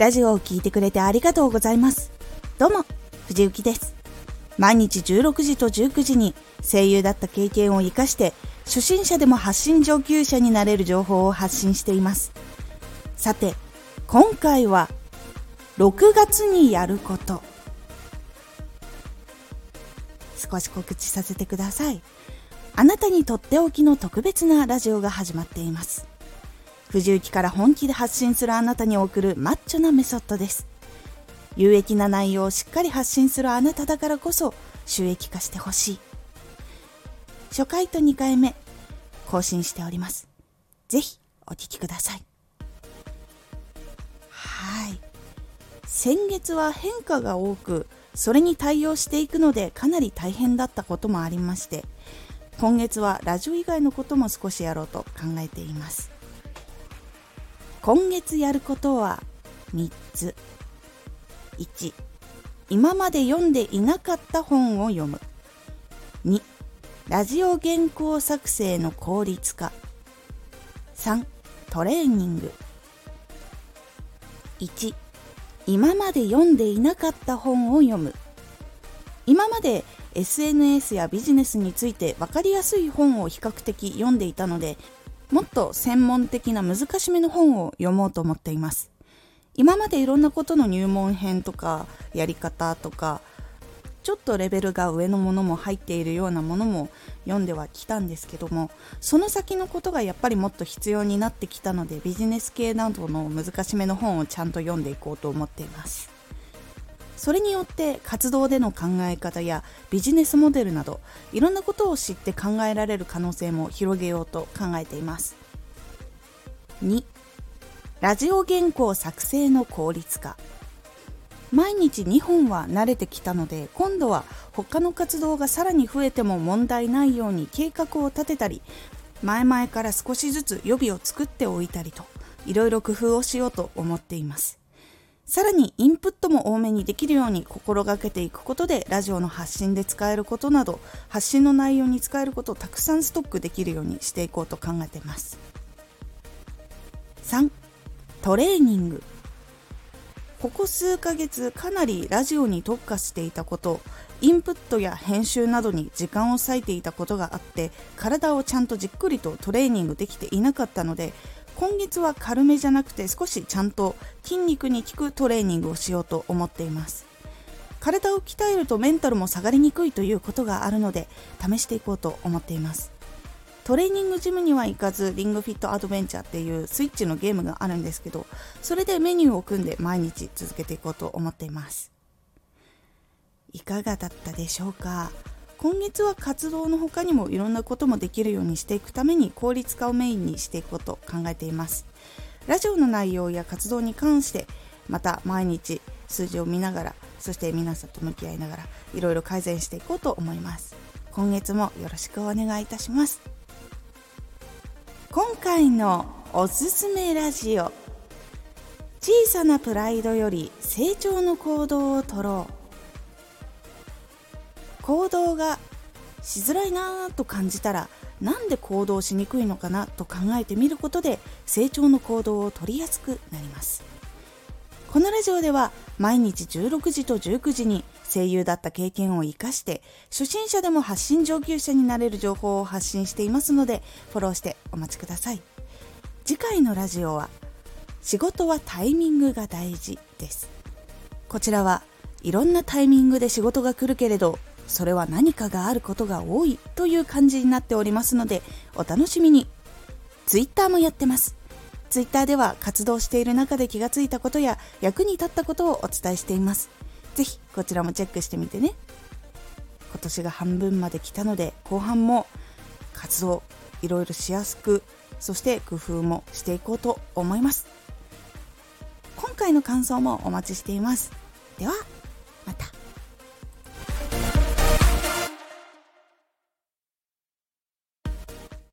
ラジオを聞いてくれてありがとうございます。どうも藤幸です。毎日16時と19時に声優だった経験を生かして初心者でも発信上級者になれる情報を発信しています。さて今回は6月にやること、少し告知させてください。あなたにとっておきの特別なラジオが始まっています。藤幸から本気で発信するあなたに送るマッチョなメソッドです。有益な内容をしっかり発信するあなただからこそ収益化してほしい。初回と2回目更新しております。ぜひお聞きください。はい。先月は変化が多く、それに対応していくのでかなり大変だったこともありまして、今月はラジオ以外のことも少しやろうと考えています。今月やることは3つ。1、今まで読んでいなかった本を読む。2、ラジオ原稿作成の効率化。3、トレーニング。1、今まで読んでいなかった本を読む。今まで SNS やビジネスについて分かりやすい本を比較的読んでいたので、もっと専門的な難しめの本を読もうと思っています。今までいろんなことの入門編とかやり方とか、ちょっとレベルが上のものも入っているようなものも読んではきたんですけども、その先のことがやっぱりもっと必要になってきたので、ビジネス系などの難しめの本をちゃんと読んでいこうと思っています。それによって活動での考え方やビジネスモデルなどいろんなことを知って考えられる可能性も広げようと考えています。2、ラジオ原稿作成の効率化。毎日2本は慣れてきたので、今度は他の活動がさらに増えても問題ないように計画を立てたり、前々から少しずつ予備を作っておいたりと、いろいろ工夫をしようと思っています。さらにインプットも多めにできるように心がけていくことで、ラジオの発信で使えることなど発信の内容に使えることをたくさんストックできるようにしていこうと考えています。3、トレーニング。ここ数ヶ月かなりラジオに特化していたこと、インプットや編集などに時間を割いていたことがあって、体をちゃんとじっくりとトレーニングできていなかったので、今月は軽めじゃなくて少しちゃんと筋肉に効くトレーニングをしようと思っています。体を鍛えるとメンタルも下がりにくいということがあるので試していこうと思っています。トレーニングジムには行かず、リングフィットアドベンチャーっていうスイッチのゲームがあるんですけど、それでメニューを組んで毎日続けていこうと思っています。いかがだったでしょうか。今月は活動の他にもいろんなこともできるようにしていくために、効率化をメインにしていくことを考えています。ラジオの内容や活動に関して、また毎日数字を見ながら、そして皆さんと向き合いながらいろいろ改善していこうと思います。今月もよろしくお願いいたします。今回のおすすめラジオ、小さなプライドより成長の行動を取ろう。行動がしづらいなぁと感じたら、なんで行動しにくいのかなと考えてみることで成長の行動を取りやすくなります。このラジオでは毎日16時と19時に声優だった経験を生かして初心者でも発信上級者になれる情報を発信していますので、フォローしてお待ちください。次回のラジオは仕事はタイミングが大事です。こちらはいろんなタイミングで仕事が来るけれど、それは何かがあることが多いという感じになっておりますので、お楽しみに。 Twitter もやってます。 Twitter では活動している中で気がついたことや役に立ったことをお伝えしています。ぜひこちらもチェックしてみてね。今年が半分まで来たので、後半も活動いろいろしやすく、そして工夫もしていこうと思います。今回の感想もお待ちしています。ではまた。